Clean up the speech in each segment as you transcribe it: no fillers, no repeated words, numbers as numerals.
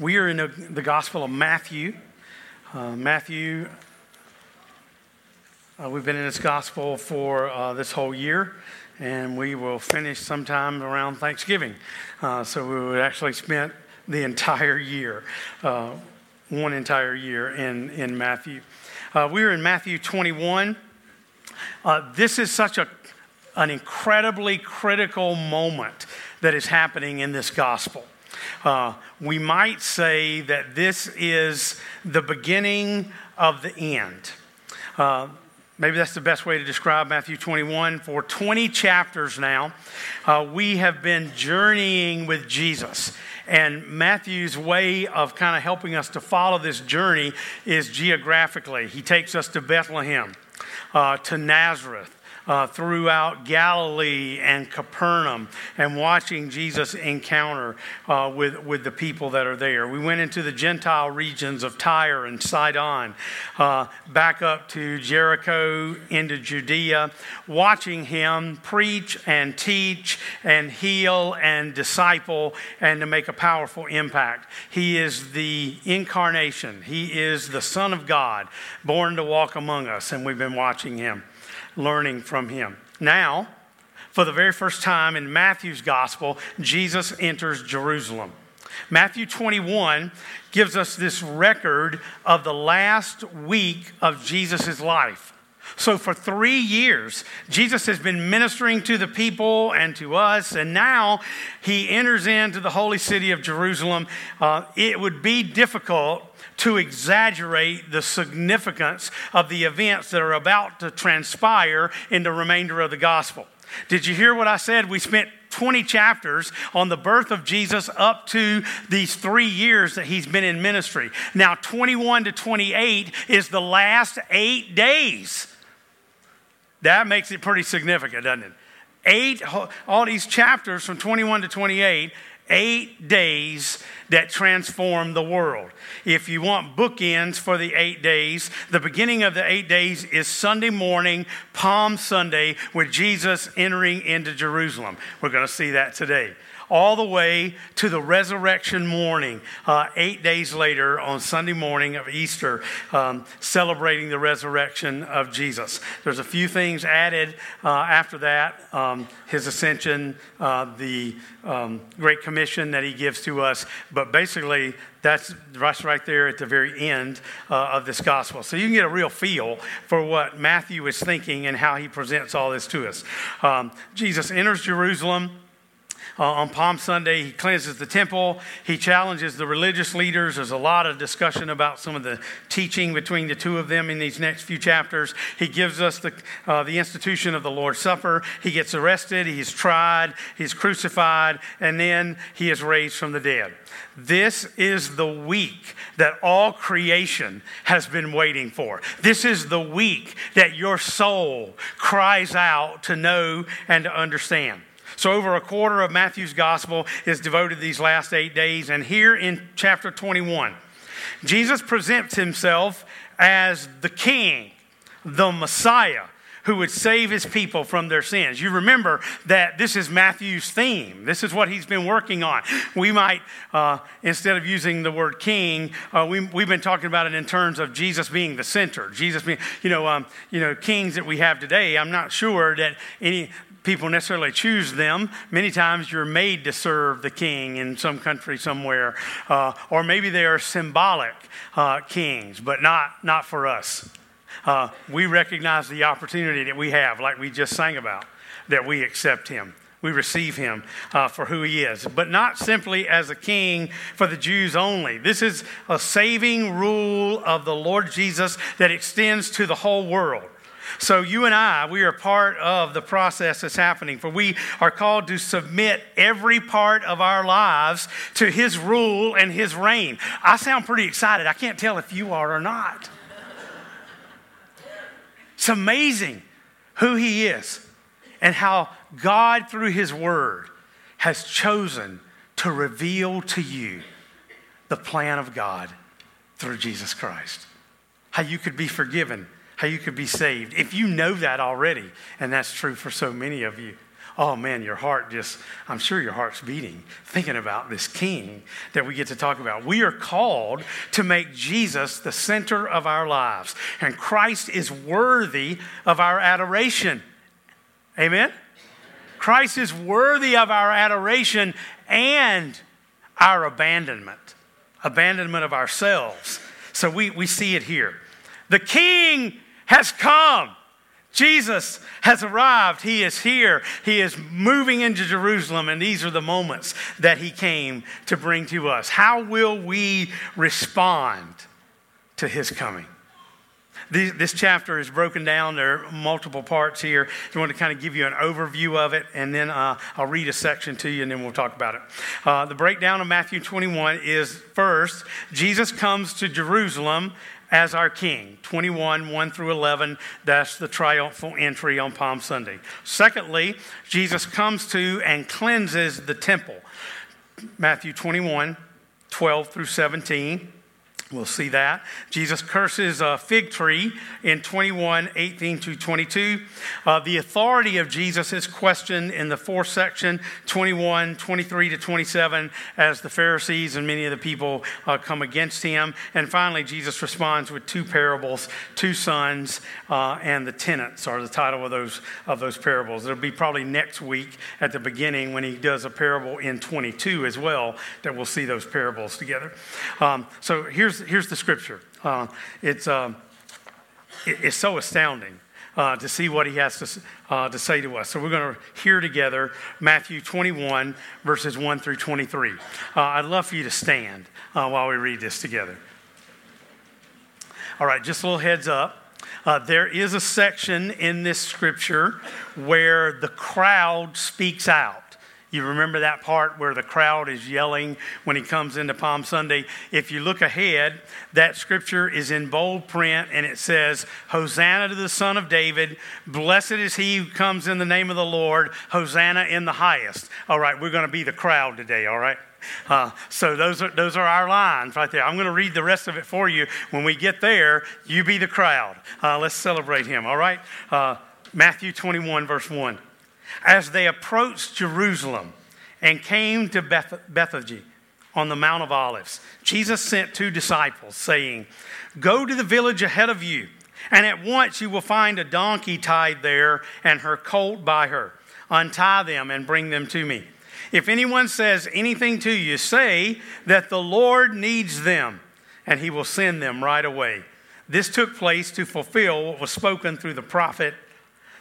We are in the Gospel of Matthew. Matthew, we've been in this Gospel for this whole year, and we will finish sometime around Thanksgiving. So we actually spent the entire year, one entire year in Matthew. We are in Matthew 21. This is such an incredibly critical moment that is happening in this Gospel. We might say that this is the beginning of the end. Maybe that's the best way to describe Matthew 21. For 20 chapters now, we have been journeying with Jesus. And Matthew's way of kind of helping us to follow this journey is geographically. He takes us to Bethlehem, to Nazareth, throughout Galilee and Capernaum, and watching Jesus encounter with the people that are there. We went into the Gentile regions of Tyre and Sidon, back up to Jericho, into Judea, watching him preach and teach and heal and disciple and to make a powerful impact. He is the incarnation. He is the Son of God, born to walk among us, and we've been watching him, learning from him. Now, for the very first time in Matthew's gospel, Jesus enters Jerusalem. Matthew 21 gives us this record of the last week of Jesus' life. So for 3 years, Jesus has been ministering to the people and to us, and now he enters into the holy city of Jerusalem. It would be difficult to exaggerate the significance of the events that are about to transpire in the remainder of the gospel. Did you hear what I said? We spent 20 chapters on the birth of Jesus up to these 3 years that he's been in ministry. Now, 21 to 28 is the last 8 days. That makes it pretty significant, doesn't it? All these chapters from 21 to 28, 8 days that transform the world. If you want bookends for the 8 days, the beginning of the 8 days is Sunday morning, Palm Sunday, with Jesus entering into Jerusalem. We're going to see that today. All the way to the resurrection morning, 8 days later on Sunday morning of Easter, celebrating the resurrection of Jesus. There's a few things added after that, his ascension, the Great Commission that he gives to us, but basically that's right there at the very end of this gospel. So you can get a real feel for what Matthew is thinking and how he presents all this to us. Jesus enters Jerusalem. On Palm Sunday, he cleanses the temple. He challenges the religious leaders. There's a lot of discussion about some of the teaching between the two of them in these next few chapters. He gives us the institution of the Lord's Supper. He gets arrested. He's tried. He's crucified. And then he is raised from the dead. This is the week that all creation has been waiting for. This is the week that your soul cries out to know and to understand. So over a quarter of Matthew's gospel is devoted these last 8 days. And here in chapter 21, Jesus presents himself as the King, the Messiah, who would save his people from their sins. You remember that this is Matthew's theme. This is what he's been working on. We might, instead of using the word king, we've been talking about it in terms of Jesus being the center. Jesus being, kings that we have today, I'm not sure that any people necessarily choose them. Many times you're made to serve the king in some country somewhere. Or maybe they are symbolic kings, but not for us. We recognize the opportunity that we have, like we just sang about, that we accept him. We receive him for who he is, but not simply as a king for the Jews only. This is a saving rule of the Lord Jesus that extends to the whole world. So you and I, we are part of the process that's happening, for we are called to submit every part of our lives to his rule and his reign. I sound pretty excited. I can't tell if you are or not. It's amazing who he is and how God, through his word, has chosen to reveal to you the plan of God through Jesus Christ. How you could be forgiven, how you could be saved. If you know that already, and that's true for so many of you, oh man, your heart just, I'm sure your heart's beating thinking about this king that we get to talk about. We are called to make Jesus the center of our lives, and Christ is worthy of our adoration. Amen? Christ is worthy of our adoration and our abandonment of ourselves. So we see it here. The king has come. Jesus has arrived. He is here. He is moving into Jerusalem, and these are the moments that he came to bring to us. How will we respond to his coming? This chapter is broken down. There are multiple parts here. I want to kind of give you an overview of it, and then I'll read a section to you, and then we'll talk about it. The breakdown of Matthew 21 is, first, Jesus comes to Jerusalem as our king. 21, 1 through 11, that's the triumphal entry on Palm Sunday. Secondly, Jesus comes to and cleanses the temple. Matthew 21, 12 through 17. We'll see that. Jesus curses a fig tree in 21, 18 to 22. The authority of Jesus is questioned in the fourth section, 21, 23 to 27, as the Pharisees and many of the people come against him. And finally, Jesus responds with two parables, two sons, and the tenants are the title of those parables. It'll be probably next week at the beginning when he does a parable in 22 as well that we'll see those parables together. So here's the scripture. It's so astounding to see what he has to say to us. So we're going to hear together Matthew 21, verses 1 through 23. I'd love for you to stand while we read this together. All right, just a little heads up. There is a section in this scripture where the crowd speaks out. You remember that part where the crowd is yelling when he comes into Palm Sunday? If you look ahead, that scripture is in bold print, and it says, "Hosanna to the Son of David. Blessed is he who comes in the name of the Lord. Hosanna in the highest." All right, we're going to be the crowd today, all right? So those are our lines right there. I'm going to read the rest of it for you. When we get there, you be the crowd. Let's celebrate him, all right? Matthew 21, verse 1. As they approached Jerusalem and came to Bethphage on the Mount of Olives, Jesus sent two disciples, saying, "Go to the village ahead of you, and at once you will find a donkey tied there and her colt by her. Untie them and bring them to me. If anyone says anything to you, say that the Lord needs them, and he will send them right away." This took place to fulfill what was spoken through the prophet.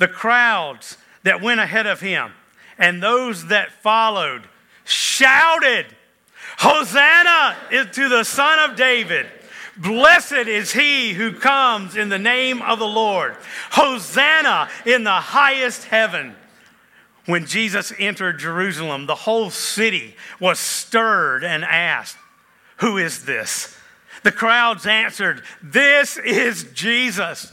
The crowds that went ahead of him and those that followed shouted, "Hosanna to the Son of David. Blessed is he who comes in the name of the Lord. Hosanna in the highest heaven." When Jesus entered Jerusalem, the whole city was stirred and asked, "Who is this?" The crowds answered, "This is Jesus,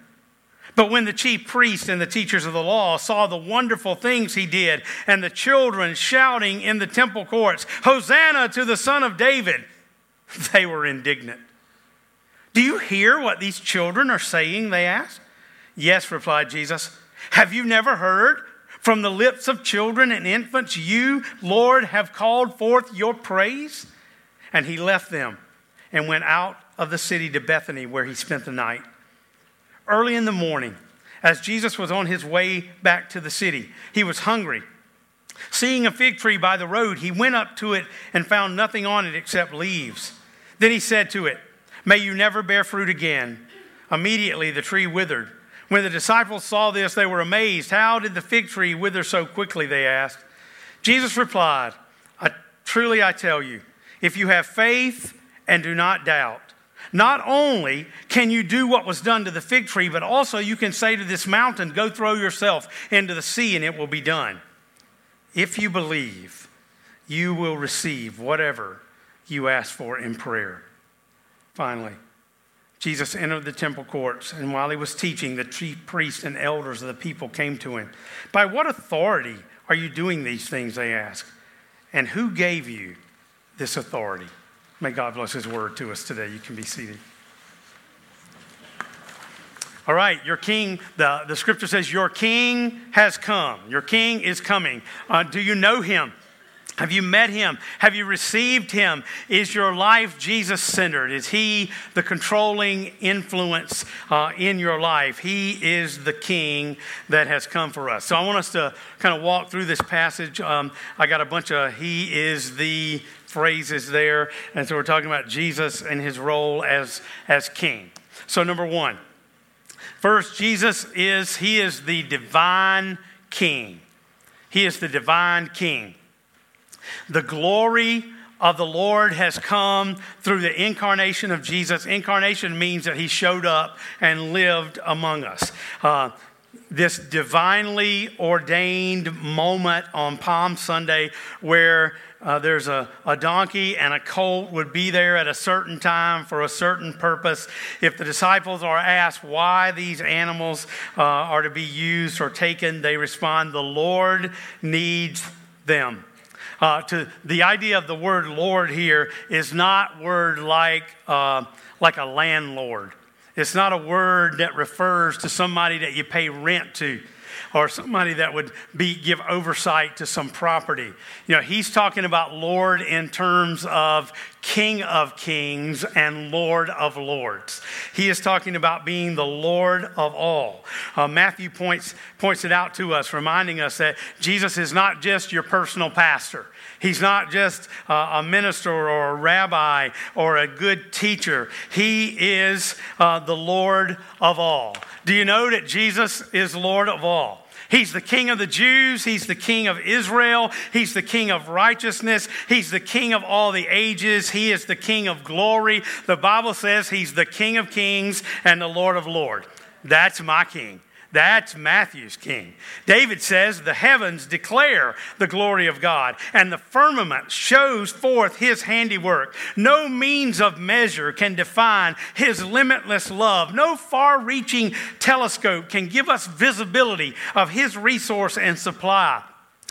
But when the chief priests and the teachers of the law saw the wonderful things he did and the children shouting in the temple courts, "Hosanna to the Son of David," they were indignant. "Do you hear what these children are saying?" they asked. "Yes," replied Jesus. "Have you never heard? From the lips of children and infants, you, Lord, have called forth your praise." And he left them and went out of the city to Bethany, where he spent the night. Early in the morning, as Jesus was on his way back to the city, he was hungry. Seeing a fig tree by the road, he went up to it and found nothing on it except leaves. Then he said to it, "May you never bear fruit again." Immediately the tree withered. When the disciples saw this, they were amazed. "How did the fig tree wither so quickly?" they asked. Jesus replied, "Truly I tell you, if you have faith and do not doubt, not only can you do what was done to the fig tree, but also you can say to this mountain, 'Go throw yourself into the sea,' and it will be done. If you believe, you will receive whatever you ask for in prayer." Finally, Jesus entered the temple courts, and while he was teaching, the chief priests and elders of the people came to him. "By what authority are you doing these things?" they asked. "And who gave you this authority?" May God bless his word to us today. You can be seated. All right, your king, the scripture says, your king has come. Your king is coming. Do you know him? Have you met him? Have you received him? Is your life Jesus-centered? Is he the controlling influence in your life? He is the king that has come for us. So I want us to kind of walk through this passage. I got a bunch of "he is the" phrases there. And so we're talking about Jesus and his role as king. So number one, first, he is the divine king. He is the divine king. The glory of the Lord has come through the incarnation of Jesus. Incarnation means that he showed up and lived among us. This divinely ordained moment on Palm Sunday where there's a donkey and a colt would be there at a certain time for a certain purpose. If the disciples are asked why these animals are to be used or taken, they respond, "The Lord needs them." To the idea of the word "Lord" here is not word like a landlord. It's not a word that refers to somebody that you pay rent to, or somebody that would give oversight to some property. You know, he's talking about Lord in terms of King of Kings and Lord of Lords. He is talking about being the Lord of all. Matthew points it out to us, reminding us that Jesus is not just your personal pastor. He's not just a minister or a rabbi or a good teacher. He is the Lord of all. Do you know that Jesus is Lord of all? He's the King of the Jews. He's the King of Israel. He's the King of righteousness. He's the King of all the ages. He is the King of glory. The Bible says he's the King of kings and the Lord of lords. That's my king. That's Matthew's king. David says, "The heavens declare the glory of God, and the firmament shows forth his handiwork. No means of measure can define his limitless love. No far-reaching telescope can give us visibility of his resource and supply.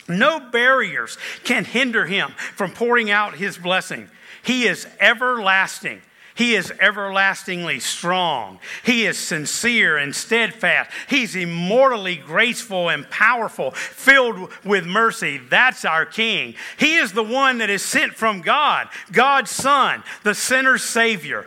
No barriers can hinder him from pouring out his blessing. He is everlasting. He is everlastingly strong. He is sincere and steadfast. He's immortally graceful and powerful, filled with mercy." That's our king. He is the one that is sent from God, God's son, the sinner's savior,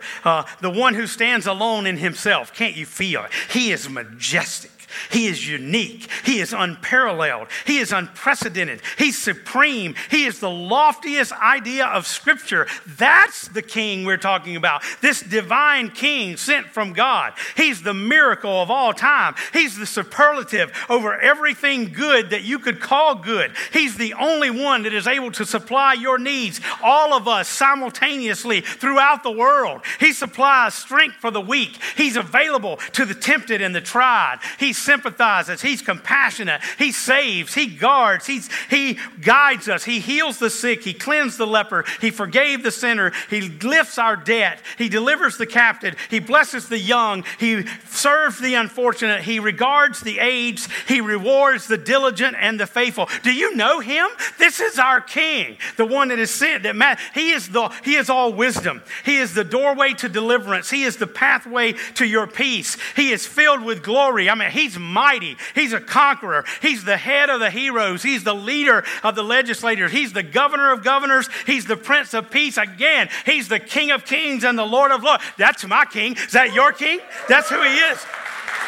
the one who stands alone in himself. Can't you feel it? He is majestic. He is unique. He is unparalleled. He is unprecedented. He's supreme. He is the loftiest idea of Scripture. That's the king we're talking about. This divine king sent from God. He's the miracle of all time. He's the superlative over everything good that you could call good. He's the only one that is able to supply your needs, all of us simultaneously throughout the world. He supplies strength for the weak. He's available to the tempted and the tried. He's sympathizes, he's compassionate, he saves, he guards, he guides us, he heals the sick, he cleansed the leper, he forgave the sinner, he lifts our debt, he delivers the captive, he blesses the young, he serves the unfortunate, he regards the aged, he rewards the diligent and the faithful. Do you know him? This is our king, the one that is sent. He is all wisdom. He is the doorway to deliverance. He is the pathway to your peace. He is filled with glory. He's mighty. He's a conqueror. He's the head of the heroes. He's the leader of the legislators. He's the governor of governors. He's the prince of peace. Again, he's the King of kings and the Lord of lords. That's my king. Is that your king? That's who he is.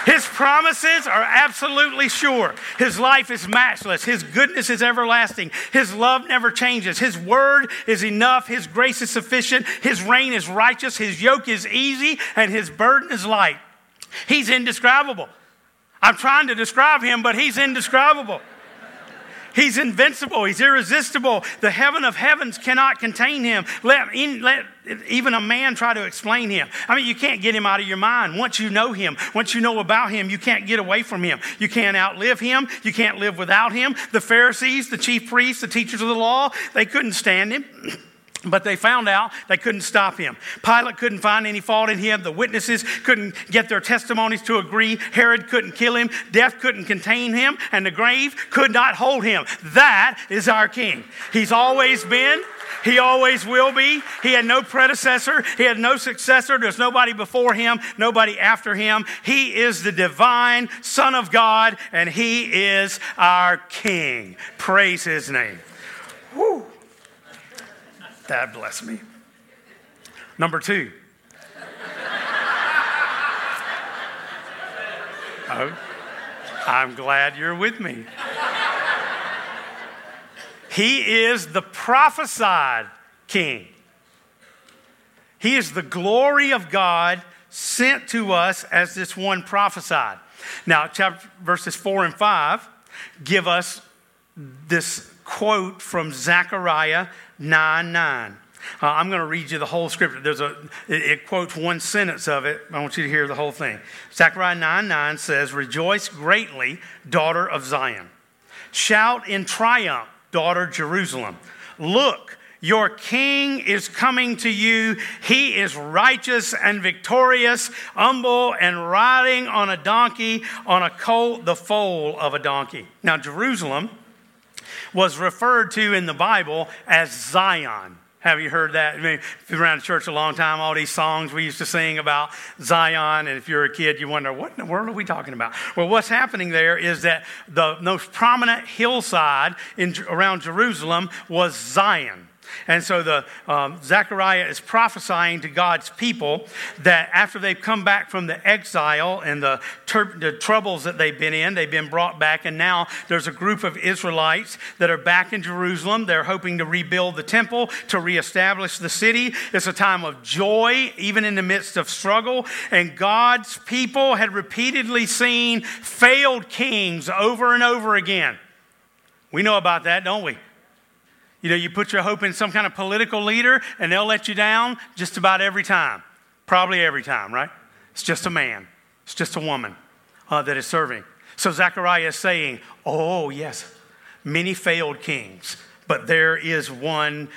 His promises are absolutely sure. His life is matchless. His goodness is everlasting. His love never changes. His word is enough. His grace is sufficient. His reign is righteous. His yoke is easy, and his burden is light. He's indescribable. I'm trying to describe him, but he's indescribable. He's invincible. He's irresistible. The heaven of heavens cannot contain him. Let even a man try to explain him. I mean, you can't get him out of your mind. Once you know him, once you know about him, you can't get away from him. You can't outlive him. You can't live without him. The Pharisees, the chief priests, the teachers of the law, they couldn't stand him. But they found out they couldn't stop him. Pilate couldn't find any fault in him. The witnesses couldn't get their testimonies to agree. Herod couldn't kill him. Death couldn't contain him. And the grave could not hold him. That is our King. He's always been. He always will be. He had no predecessor. He had no successor. There's nobody before him, nobody after him. He is the divine Son of God, and he is our King. Praise his name. Woo. That bless me. Number two. Oh, I'm glad you're with me. He is the prophesied King. He is the glory of God sent to us as this one prophesied. Now, verses 4 and 5 give us this quote from Zechariah 9:9. I'm going to read you the whole scripture. It quotes one sentence of it. I want you to hear the whole thing. Zechariah 9:9 says, "Rejoice greatly, daughter of Zion. Shout in triumph, daughter Jerusalem. Look, your King is coming to you. He is righteous and victorious, humble and riding on a donkey, on a colt, the foal of a donkey." Now, Jerusalem was referred to in the Bible as Zion. Have you heard that? I mean, if you've been around the church a long time, all these songs we used to sing about Zion, and if you're a kid, you wonder, what in the world are we talking about? Well, what's happening there is that the most prominent hillside around Jerusalem was Zion. And so Zechariah is prophesying to God's people that after they've come back from the exile and the troubles that they've been in, they've been brought back. And now there's a group of Israelites that are back in Jerusalem. They're hoping to rebuild the temple, to reestablish the city. It's a time of joy, even in the midst of struggle. And God's people had repeatedly seen failed kings over and over again. We know about that, don't we? You know, you put your hope in some kind of political leader and they'll let you down just about every time. Probably every time, right? It's just a man. It's just a woman that is serving. So Zechariah is saying, oh, yes, many failed kings, but there is one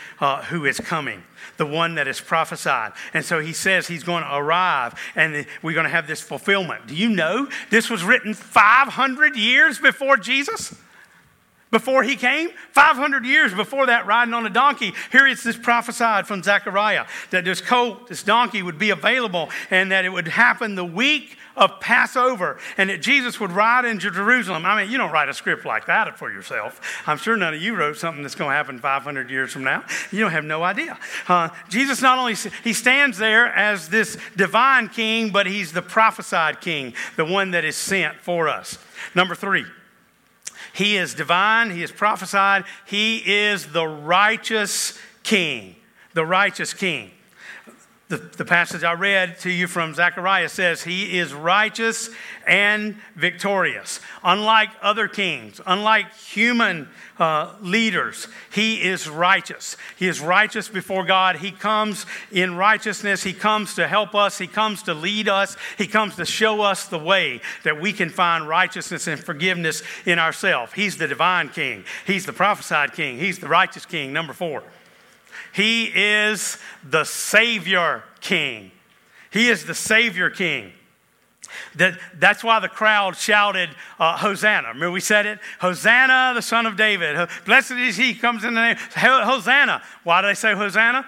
who is coming, the one that is prophesied. And so he says he's going to arrive and we're going to have this fulfillment. Do you know this was written 500 years before Jesus? Before he came, 500 years before that, riding on a donkey. Here it's this prophesied from Zechariah that this colt, this donkey would be available and that it would happen the week of Passover and that Jesus would ride into Jerusalem. I mean, you don't write a script like that for yourself. I'm sure none of you wrote something that's going to happen 500 years from now. You don't have no idea. Jesus not only, he stands there as this divine King, but he's the prophesied King, the one that is sent for us. Number three. He is divine. He is prophesied. He is the righteous King. The righteous King. The passage I read to you from Zechariah says he is righteous and victorious. Unlike other kings, unlike human leaders, he is righteous. He is righteous before God. He comes in righteousness. He comes to help us. He comes to lead us. He comes to show us the way that we can find righteousness and forgiveness in ourselves. He's the divine King. He's the prophesied King. He's the righteous King. Number four. He is the Savior King. He is the Savior King. That's why the crowd shouted, Hosanna. Remember we said it? Hosanna, the Son of David. Blessed is he who comes in the name. Hosanna. Why do they say Hosanna?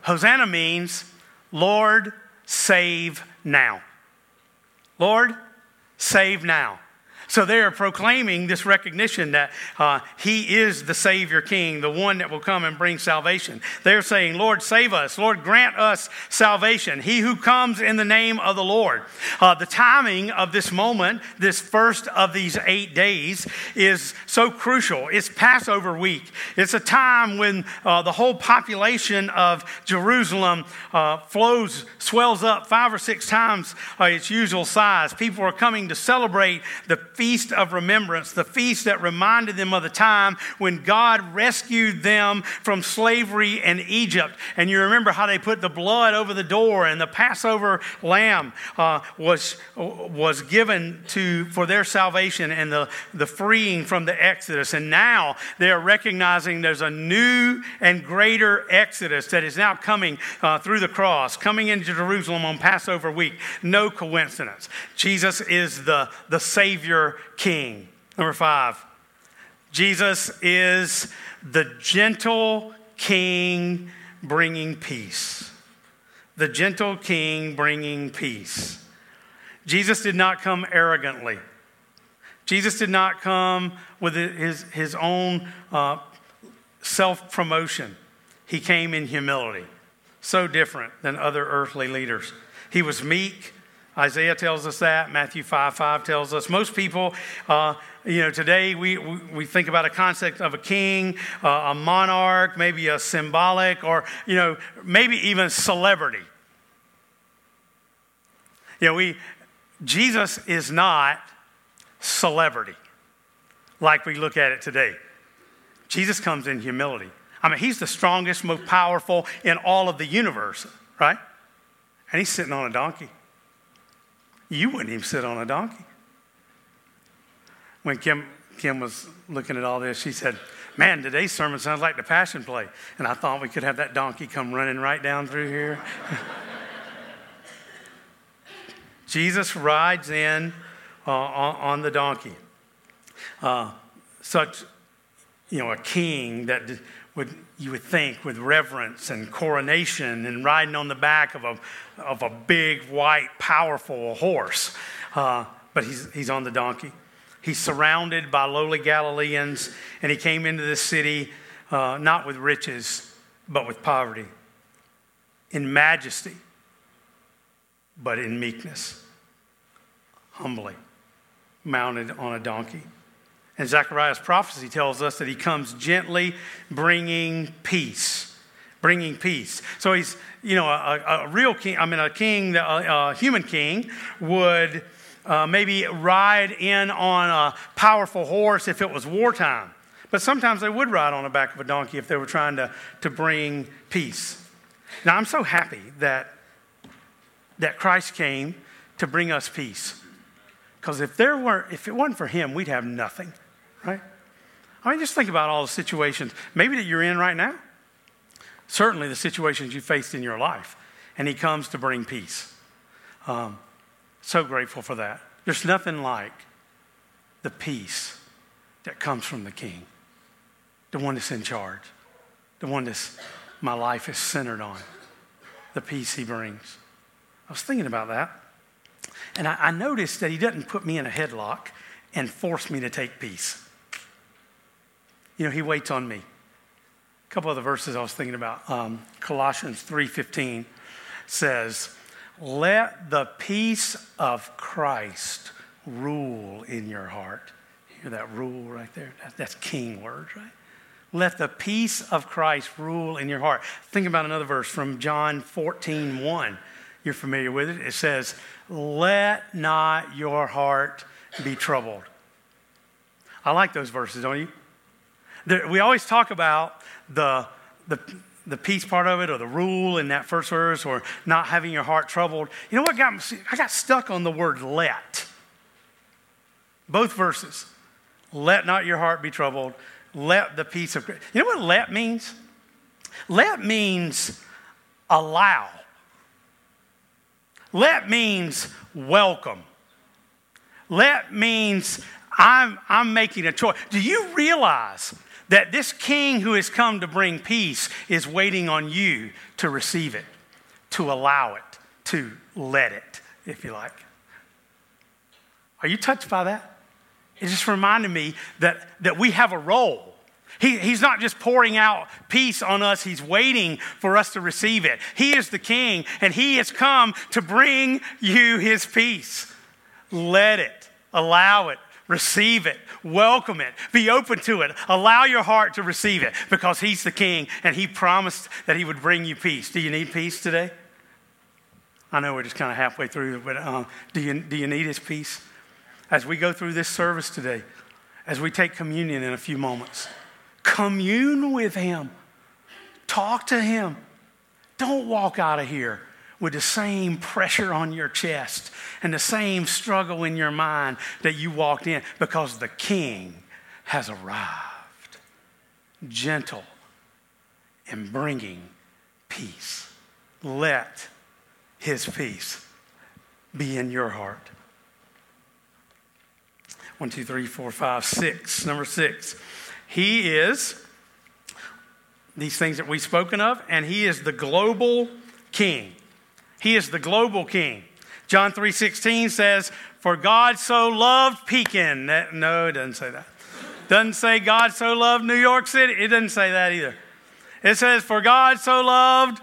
Hosanna means, Lord, save now. Lord, save now. So they are proclaiming this recognition that he is the Savior King, the one that will come and bring salvation. They're saying, Lord, save us. Lord, grant us salvation. He who comes in the name of the Lord. The timing of this moment, this first of these 8 days, is so crucial. It's Passover week. It's a time when the whole population of Jerusalem swells up 5 or 6 times its usual size. People are coming to celebrate the Feast of Remembrance, the feast that reminded them of the time when God rescued them from slavery in Egypt. And you remember how they put the blood over the door, and the Passover lamb was given for their salvation and the freeing from the Exodus. And now they are recognizing there's a new and greater Exodus that is now coming through the cross, coming into Jerusalem on Passover week. No coincidence. Jesus is the Savior King. Number 5, Jesus is the gentle King bringing peace. The gentle King bringing peace. Jesus did not come arrogantly. Jesus did not come with his own self-promotion. He came in humility. So different than other earthly leaders. He was meek. Isaiah tells us that. Matthew 5:5 tells us. Most people, today we think about a concept of a king, a monarch, maybe a symbolic, or, maybe even celebrity. Jesus is not celebrity like we look at it today. Jesus comes in humility. He's the strongest, most powerful in all of the universe, right? And he's sitting on a donkey. You wouldn't even sit on a donkey. When Kim was looking at all this, she said, man, today's sermon sounds like the Passion Play. And I thought we could have that donkey come running right down through here. Jesus rides in on the donkey. A king that you would think with reverence and coronation, and riding on the back of a big, white, powerful horse. But he's on the donkey. He's surrounded by lowly Galileans, and he came into this city not with riches, but with poverty, in majesty, but in meekness, humbly, mounted on a donkey. And Zechariah's prophecy tells us that he comes gently bringing peace. Bringing peace. So he's, a real king. A king, a human king would maybe ride in on a powerful horse if it was wartime. But sometimes they would ride on the back of a donkey if they were trying to bring peace. Now, I'm so happy that Christ came to bring us peace. Because if it wasn't for him, we'd have nothing. Right? Just think about all the situations maybe that you're in right now. Certainly the situations you faced in your life. And he comes to bring peace. So grateful for that. There's nothing like the peace that comes from the King. The one that's in charge. The one that's my life is centered on. The peace he brings. I was thinking about that. And I noticed that he doesn't put me in a headlock and force me to take peace. He waits on me. A couple other verses I was thinking about. Colossians 3:15 says, let the peace of Christ rule in your heart. Hear that rule right there? That's King words, right? Let the peace of Christ rule in your heart. Think about another verse from John 14:1. You're familiar with it. It says, let not your heart be troubled. I like those verses, don't you? We always talk about the peace part of it, or the rule in that first verse, or not having your heart troubled. You know what I got stuck on the word let. Both verses. Let not your heart be troubled. Let the peace of... You know what let means? Let means allow. Let means welcome. Let means I'm making a choice. Do you realize that this King who has come to bring peace is waiting on you to receive it, to allow it, to let it, if you like? Are you touched by that? It just reminded me that we have a role. He's not just pouring out peace on us. He's waiting for us to receive it. He is the King, and he has come to bring you his peace. Let it, allow it, receive it, welcome it, be open to it. Allow your heart to receive it because he's the King, and he promised that he would bring you peace. Do you need peace today? I know we're just kind of halfway through, but do you need his peace? As we go through this service today, as we take communion in a few moments, commune with him. Talk to him. Don't walk out of here with the same pressure on your chest and the same struggle in your mind that you walked in, because the King has arrived, gentle and bringing peace. Let his peace be in your heart. 1, 2, 3, 4, 5, 6. Number 6. He is these things that we've spoken of, and he is the global King. He is the global King. John 3:16 says, "For God so loved Pekin." No, it doesn't say that. Doesn't say God so loved New York City. It doesn't say that either. It says, "For God so loved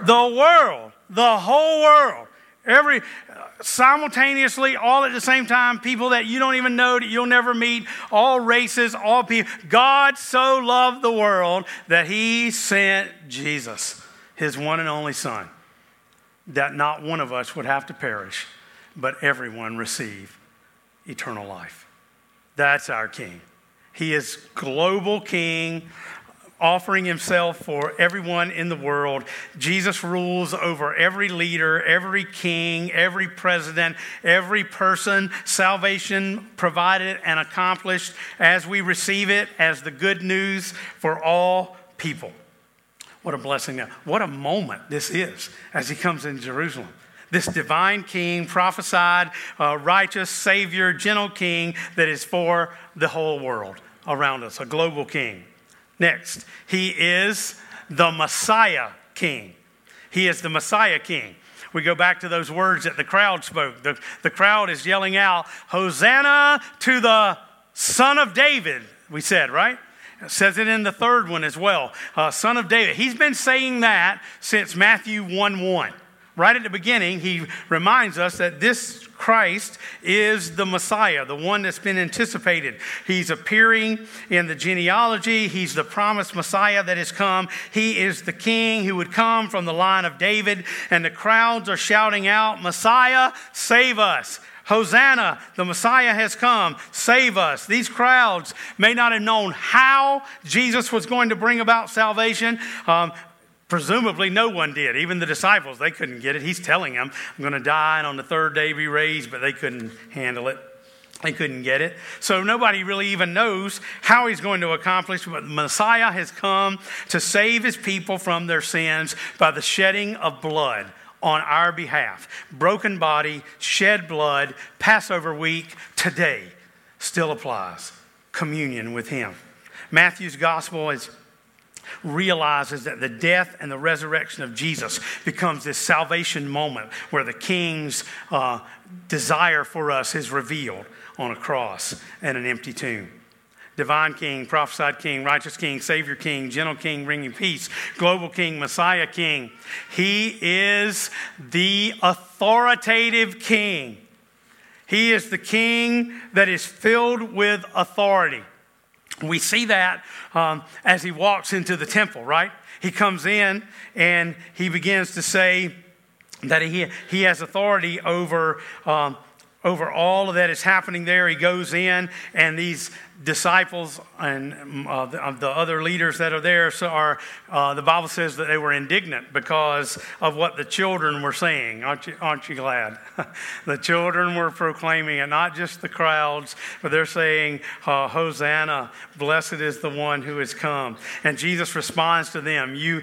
the world, the whole world." Every simultaneously, all at the same time, people that you don't even know, that you'll never meet, all races, all people. God so loved the world that he sent Jesus, his one and only Son, that not one of us would have to perish, but everyone receive eternal life. That's our King. He is global King, offering himself for everyone in the world. Jesus rules over every leader, every king, every president, every person. Salvation provided and accomplished as we receive it as the good news for all people. What a blessing. What a moment this is as he comes in Jerusalem. This divine King, prophesied, righteous Savior, gentle King that is for the whole world around us, a global King. Next, he is the Messiah King. He is the Messiah King. We go back to those words that the crowd spoke. The crowd is yelling out, "Hosanna to the Son of David," we said, right? It says it in the third one as well, Son of David. He's been saying that since Matthew 1:1. Right at the beginning, he reminds us that this Christ is the Messiah, the one that's been anticipated. He's appearing in the genealogy. He's the promised Messiah that has come. He is the King who would come from the line of David. And the crowds are shouting out, "Messiah, save us. Hosanna, the Messiah has come. Save us." These crowds may not have known how Jesus was going to bring about salvation. Presumably no one did. Even the disciples, they couldn't get it. He's telling them, "I'm going to die and on the third day be raised," but they couldn't handle it. They couldn't get it. So nobody really even knows how he's going to accomplish, but the Messiah has come to save his people from their sins by the shedding of blood on our behalf. Broken body, shed blood, Passover week today still applies. Communion with him. Matthew's gospel is realizes that the death and the resurrection of Jesus becomes this salvation moment where the King's desire for us is revealed on a cross and an empty tomb. Divine King, prophesied King, righteous King, Savior King, gentle King, bringing peace, global King, Messiah King. He is the authoritative King. He is the King that is filled with authority. We see that as he walks into the temple, right? He comes in and he begins to say that he has authority over all of that is happening there. He goes in and these disciples and the other leaders that are there the Bible says that they were indignant because of what the children were saying. Aren't you glad? The children were proclaiming it, not just the crowds, but they're saying, "Hosanna, blessed is the one who has come." And Jesus responds to them, you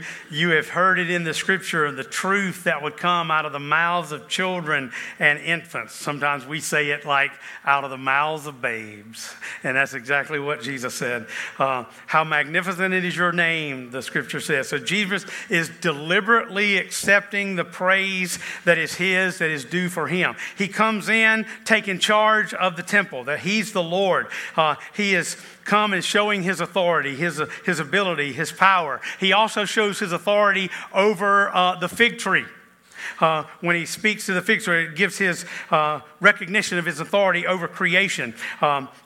have heard it in the scripture, the truth that would come out of the mouths of children and infants. Sometimes we say it like out of the mouths of babes. And that's exactly what Jesus said. How magnificent it is your name, the scripture says. So Jesus is deliberately accepting the praise that is his, that is due for him. He comes in taking charge of the temple, that he's the Lord. He is come and showing his authority, his ability, his power. He also shows his authority over the fig tree. When he speaks to the fig tree, it gives his recognition of his authority over creation.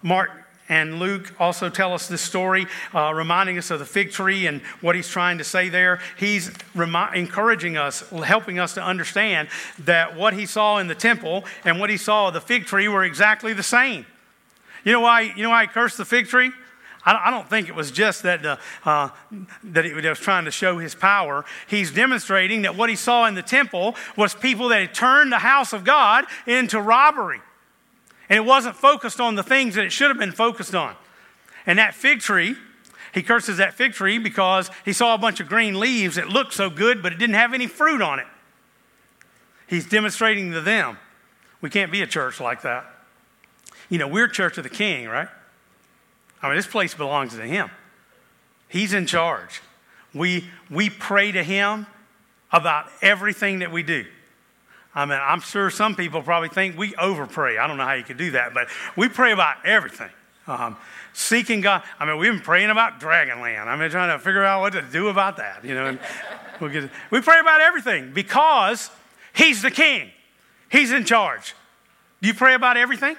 Mark and Luke also tell us this story, reminding us of the fig tree and what he's trying to say there. He's encouraging us, helping us to understand that what he saw in the temple and what he saw of the fig tree were exactly the same. You know why he cursed the fig tree? I don't think it was just that it was trying to show his power. He's demonstrating that what he saw in the temple was people that had turned the house of God into robbery. And it wasn't focused on the things that it should have been focused on. And that fig tree, he curses that fig tree because he saw a bunch of green leaves that looked so good, but it didn't have any fruit on it. He's demonstrating to them, we can't be a church like that. You know, we're Church of the King, right? I mean, this place belongs to him. He's in charge. We pray to him about everything that we do. I mean, I'm sure some people probably think we over pray. I don't know how you could do that, but we pray about everything. Seeking God. I mean, we've been praying about Dragonland. I mean, trying to figure out what to do about that. You know, and we pray about everything because he's the king. He's in charge. Do you pray about everything?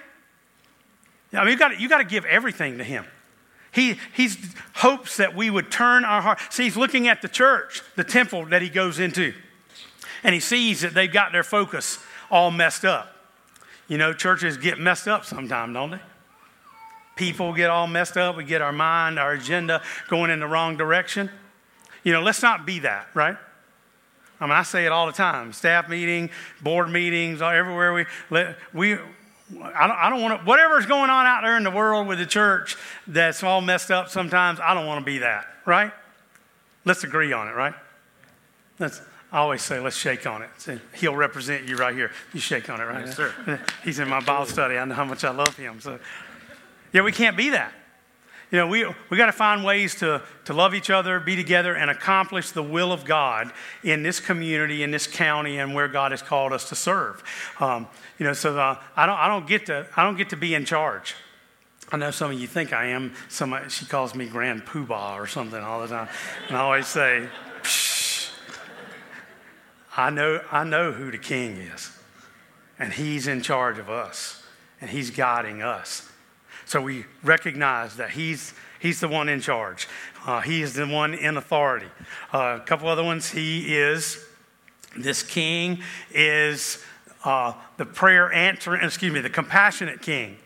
I mean, you got to give everything to him. He hopes that we would turn our heart. See, he's looking at the church, the temple that he goes into, and he sees that they've got their focus all messed up. You know, churches get messed up sometimes, don't they? People get all messed up. We get our mind, our agenda going in the wrong direction. You know, let's not be that, right? I mean, I say it all the time: staff meeting, board meetings, everywhere I don't want to, whatever's going on out there in the world with the church that's all messed up sometimes, I don't want to be that, right? Let's agree on it, right? I always say, let's shake on it. He'll represent you right here. You shake on it, right? Yes, sir. He's in my Bible study. I know how much I love him. So, yeah, we can't be that. You know, we got to find ways to love each other, be together, and accomplish the will of God in this community, in this county, and where God has called us to serve. You know, so I don't get to be in charge. I know some of you think I am. She calls me Grand Poobah or something all the time, and I always say, psh, I know who the King is, and he's in charge of us, and he's guiding us. So we recognize that he's the one in charge. He is the one in authority. A couple other ones. This king is the prayer answering, the compassionate king.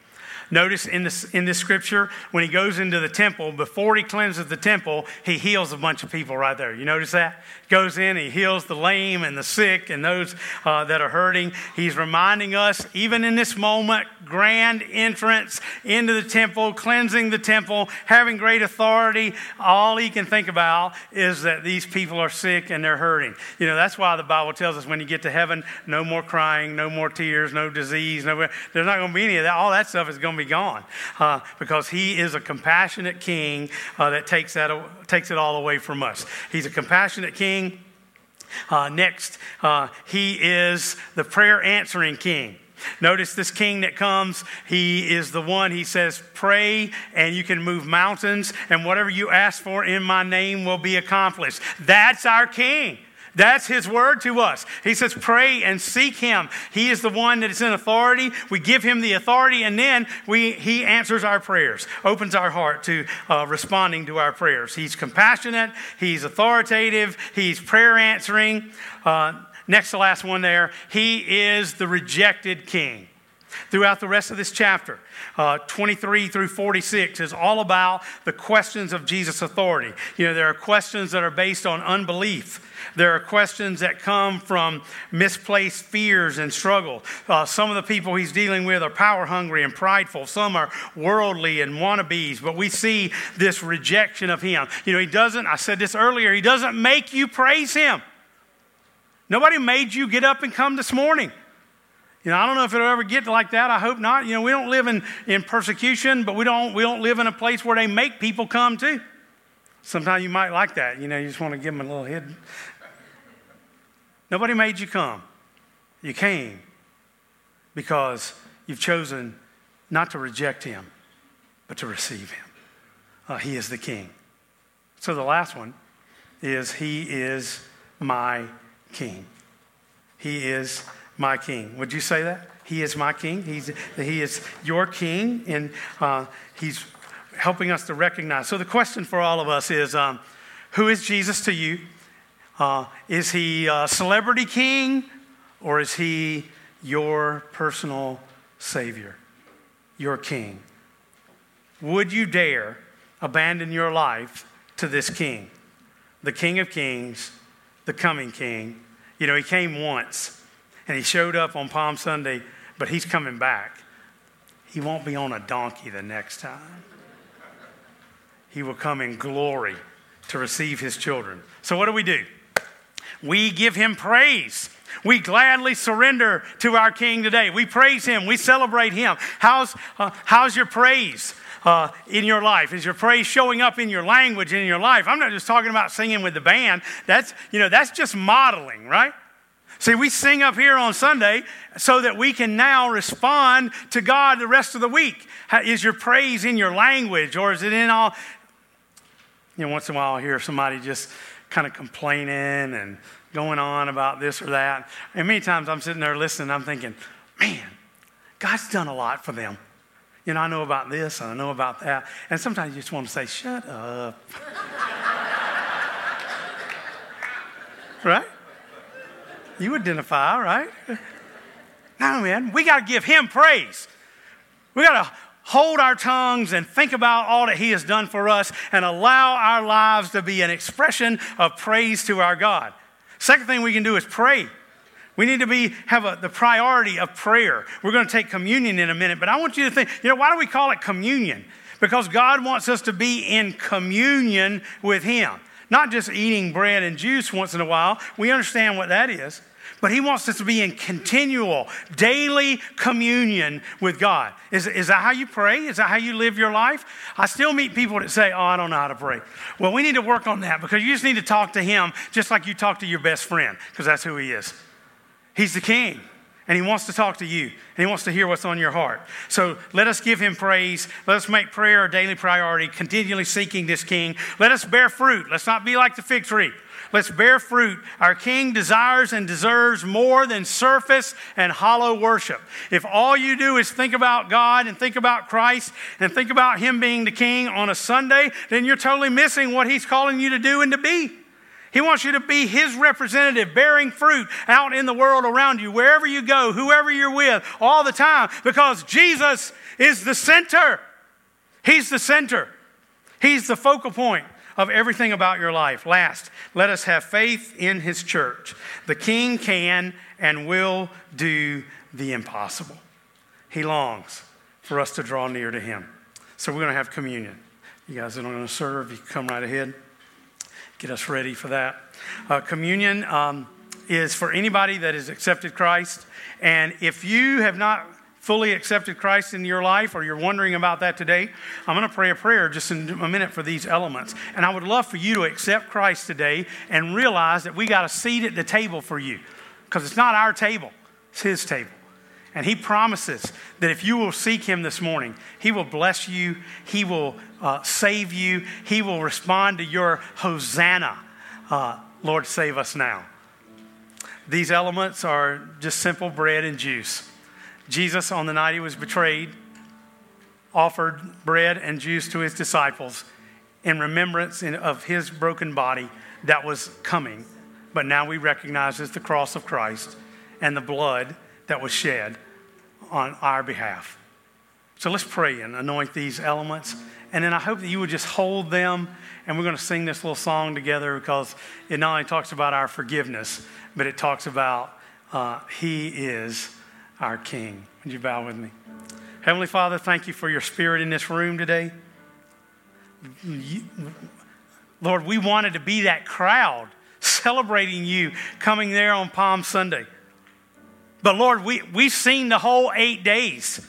Notice in this scripture, when he goes into the temple, before he cleanses the temple, he heals a bunch of people right there. You notice that? Goes in, he heals the lame and the sick and those that are hurting. He's reminding us, even in this moment, grand entrance into the temple, cleansing the temple, having great authority. All he can think about is that these people are sick and they're hurting. You know, that's why the Bible tells us when you get to heaven, no more crying, no more tears, no disease. There's not going to be any of that. All that stuff is going to be gone because he is a compassionate king that takes it all away from us. He's a compassionate king. Next, he is the prayer answering king. Notice this king that comes, he is the one, he says, pray and you can move mountains and whatever you ask for in my name will be accomplished. That's our king. That's his word to us. He says, pray and seek him. He is the one that is in authority. We give him the authority and then he answers our prayers, opens our heart to responding to our prayers. He's compassionate. He's authoritative. He's prayer answering. Next to last one there, he is the rejected king. Throughout the rest of this chapter, 23 through 46 is all about the questions of Jesus' authority. You know, there are questions that are based on unbelief. There are questions that come from misplaced fears and struggle. Some of the people he's dealing with are power-hungry and prideful. Some are worldly and wannabes. But we see this rejection of him. You know, I said this earlier, he doesn't make you praise him. Nobody made you get up and come this morning. I don't know if it'll ever get like that. I hope not. We don't live in persecution, but we don't live in a place where they make people come too. Sometimes you might like that. You just want to give them a little hidden. Nobody made you come. You came because you've chosen not to reject him, but to receive him. He is the king. So the last one is he is my king. He is my king. Would you say that? He is my king. He is your king, and he's helping us to recognize. So the question for all of us is, who is Jesus to you? Is he a celebrity king, or is he your personal savior, your king? Would you dare abandon your life to this king, the King of Kings, the coming king? He came once, and he showed up on Palm Sunday, but he's coming back. He won't be on a donkey the next time. He will come in glory to receive his children. So what do? We give him praise. We gladly surrender to our King today. We praise him. We celebrate him. How's your praise in your life? Is your praise showing up in your language, in your life? I'm not just talking about singing with the band. That's just modeling, right? See, we sing up here on Sunday so that we can now respond to God the rest of the week. Is your praise in your language, or is it in all? Once in a while I hear somebody just kind of complaining and going on about this or that. And many times I'm sitting there listening, I'm thinking, man, God's done a lot for them. I know about this and I know about that. And sometimes you just want to say, shut up. Right? You identify, right? No, man, we got to give him praise. We got to hold our tongues and think about all that he has done for us and allow our lives to be an expression of praise to our God. Second thing we can do is pray. We need to have the priority of prayer. We're going to take communion in a minute, but I want you to think, why do we call it communion? Because God wants us to be in communion with him. Not just eating bread and juice once in a while. We understand what that is. But he wants us to be in continual, daily communion with God. Is that how you pray? Is that how you live your life? I still meet people that say, I don't know how to pray. Well, we need to work on that, because you just need to talk to him just like you talk to your best friend, because that's who he is. He's the king, and he wants to talk to you, and he wants to hear what's on your heart. So let us give him praise. Let us make prayer a daily priority, continually seeking this king. Let us bear fruit. Let's not be like the fig tree. Let's bear fruit. Our King desires and deserves more than surface and hollow worship. If all you do is think about God and think about Christ and think about him being the king on a Sunday, then you're totally missing what he's calling you to do and to be. He wants you to be his representative, bearing fruit out in the world around you, wherever you go, whoever you're with, all the time, because Jesus is the center. He's the center. He's the focal point of everything about your life. Last, let us have faith in his church. The king can and will do the impossible. He longs for us to draw near to him. So we're going to have communion. You guys that are going to serve, you come right ahead. Get us ready for that. Communion is for anybody that has accepted Christ. And if you have not fully accepted Christ in your life, or you're wondering about that today, I'm going to pray a prayer just in a minute for these elements. And I would love for you to accept Christ today and realize that we got a seat at the table for you, because it's not our table, it's his table. And he promises that if you will seek him this morning, he will bless you, he will save you, he will respond to your Hosanna, Lord save us now. These elements are just simple bread and juice. Jesus, on the night he was betrayed, offered bread and juice to his disciples in remembrance of his broken body that was coming. But now we recognize it's the cross of Christ and the blood that was shed on our behalf. So let's pray and anoint these elements. And then I hope that you would just hold them, and we're going to sing this little song together, because it not only talks about our forgiveness, but it talks about he is our King. Would you bow with me? Heavenly Father, thank you for your spirit in this room today. Lord, we wanted to be that crowd celebrating you coming there on Palm Sunday. But Lord, we've seen the whole 8 days,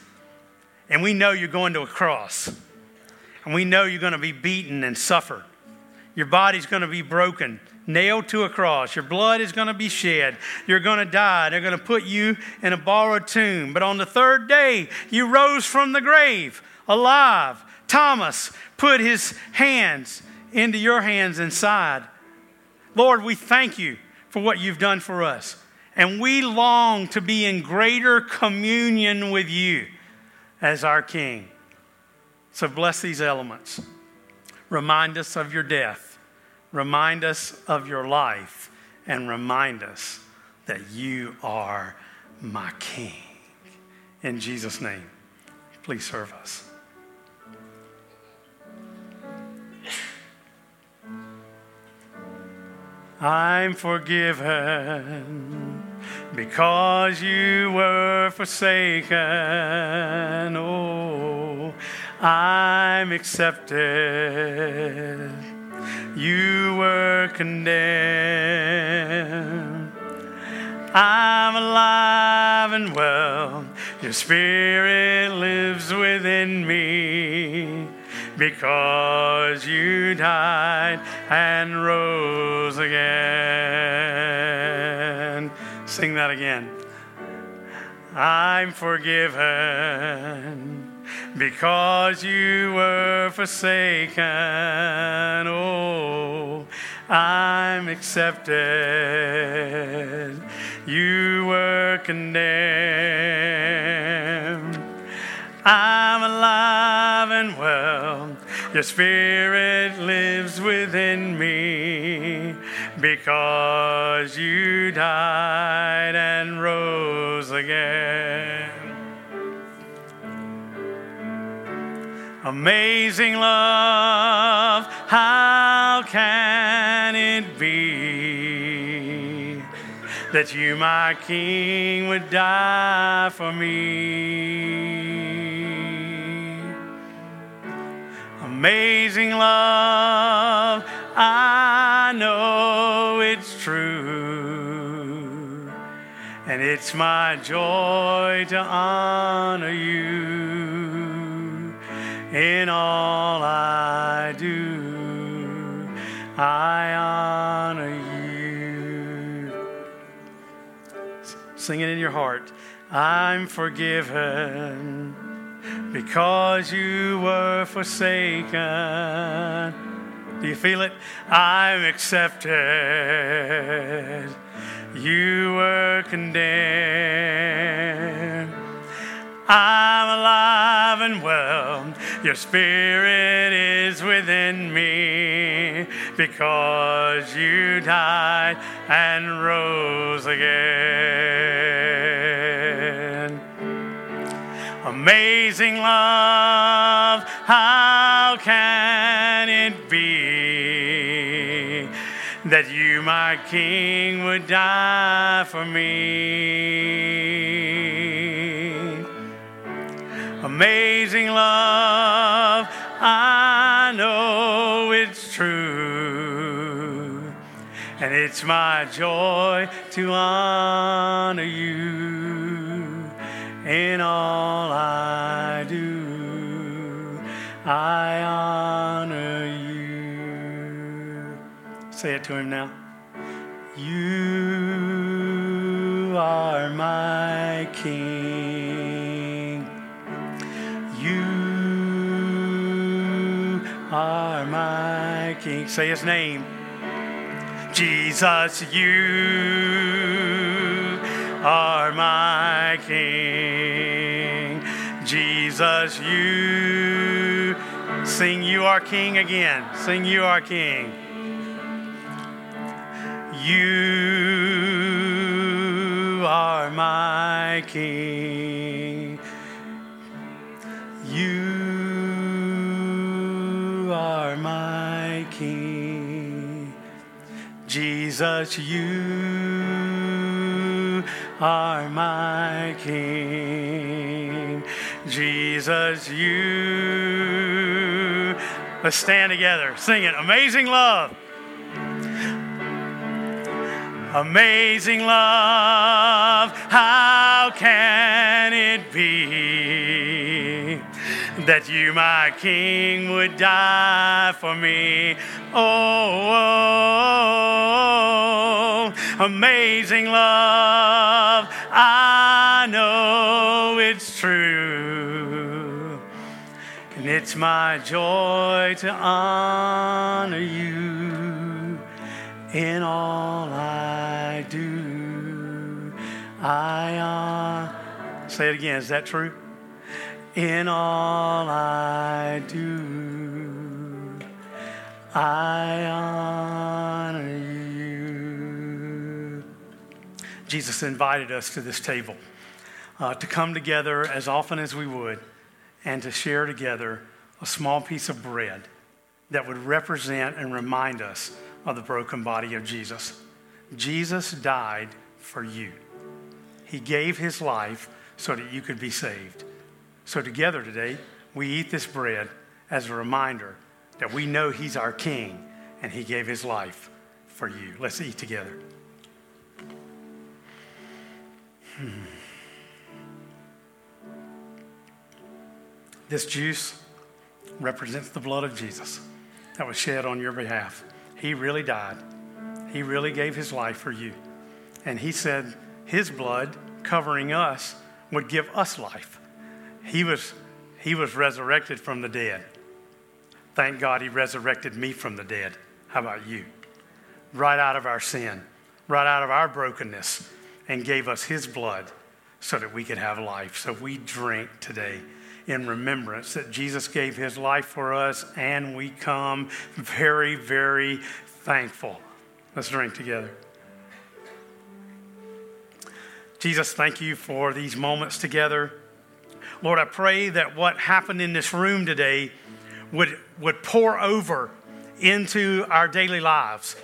and we know you're going to a cross. And we know you're going to be beaten and suffered. Your body's going to be broken, nailed to a cross. Your blood is going to be shed. You're going to die. They're going to put you in a borrowed tomb. But on the third day, you rose from the grave alive. Thomas put his hands into your hands inside. Lord, we thank you for what you've done for us. And we long to be in greater communion with you as our King. So bless these elements. Remind us of your death. Remind us of your life. And remind us that you are my King. In Jesus' name, please serve us. I'm forgiven because you were forsaken. Oh, I'm accepted. You were condemned. I'm alive and well. Your spirit lives within me because you died and rose again. Sing that again. I'm forgiven because you were forsaken. Oh, I'm accepted. You were condemned. I'm alive and well. Your spirit lives within me because you died and rose again. Amazing love, how can it be that you, my King, would die for me? Amazing love, I know it's true, and it's my joy to honor you. In all I do, I honor you. Sing it in your heart. I'm forgiven because you were forsaken. Do you feel it? I'm accepted. You were condemned. I'm alive and well. Your spirit is within me because you died and rose again. Amazing love, how can it be that you, my King, would die for me? Amazing love, I know it's true, and it's my joy to honor you. In all I do, I honor you. Say it to him now. You are my King. Are my King. Say his name. Jesus, you are my King. Jesus, you. Sing you are King again. Sing you are King. You are my King. You are my King. Jesus, you are my King. Jesus, you. Let's stand together. Sing it. Amazing love. Amazing love. How it be that you, my King, would die for me? Oh, amazing love, I know it's true, and it's my joy to honor you in all I do. Say it again, is that true? In all I do, I honor you. Jesus invited us to this table, to come together as often as we would and to share together a small piece of bread that would represent and remind us of the broken body of Jesus. Jesus died for you. He gave his life so that you could be saved. So together today, we eat this bread as a reminder that we know he's our King and he gave his life for you. Let's eat together. This juice represents the blood of Jesus that was shed on your behalf. He really died. He really gave his life for you. And he said his blood covering us would give us life. He was resurrected from the dead. Thank God he resurrected me from the dead. How about you? Right out of our sin, right out of our brokenness, and gave us his blood so that we could have life. So we drink today in remembrance that Jesus gave his life for us, and we come very, very thankful. Let's drink together. Jesus, thank you for these moments together. Lord, I pray that what happened in this room today would pour over into our daily lives.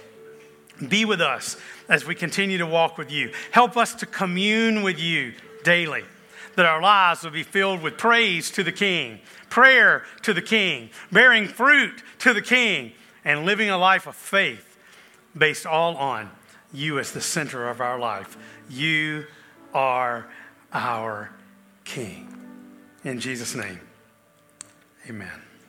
Be with us as we continue to walk with you. Help us to commune with you daily, that our lives would be filled with praise to the King, prayer to the King, bearing fruit to the King, and living a life of faith based all on you as the center of our life. You are our King. In Jesus' name, amen.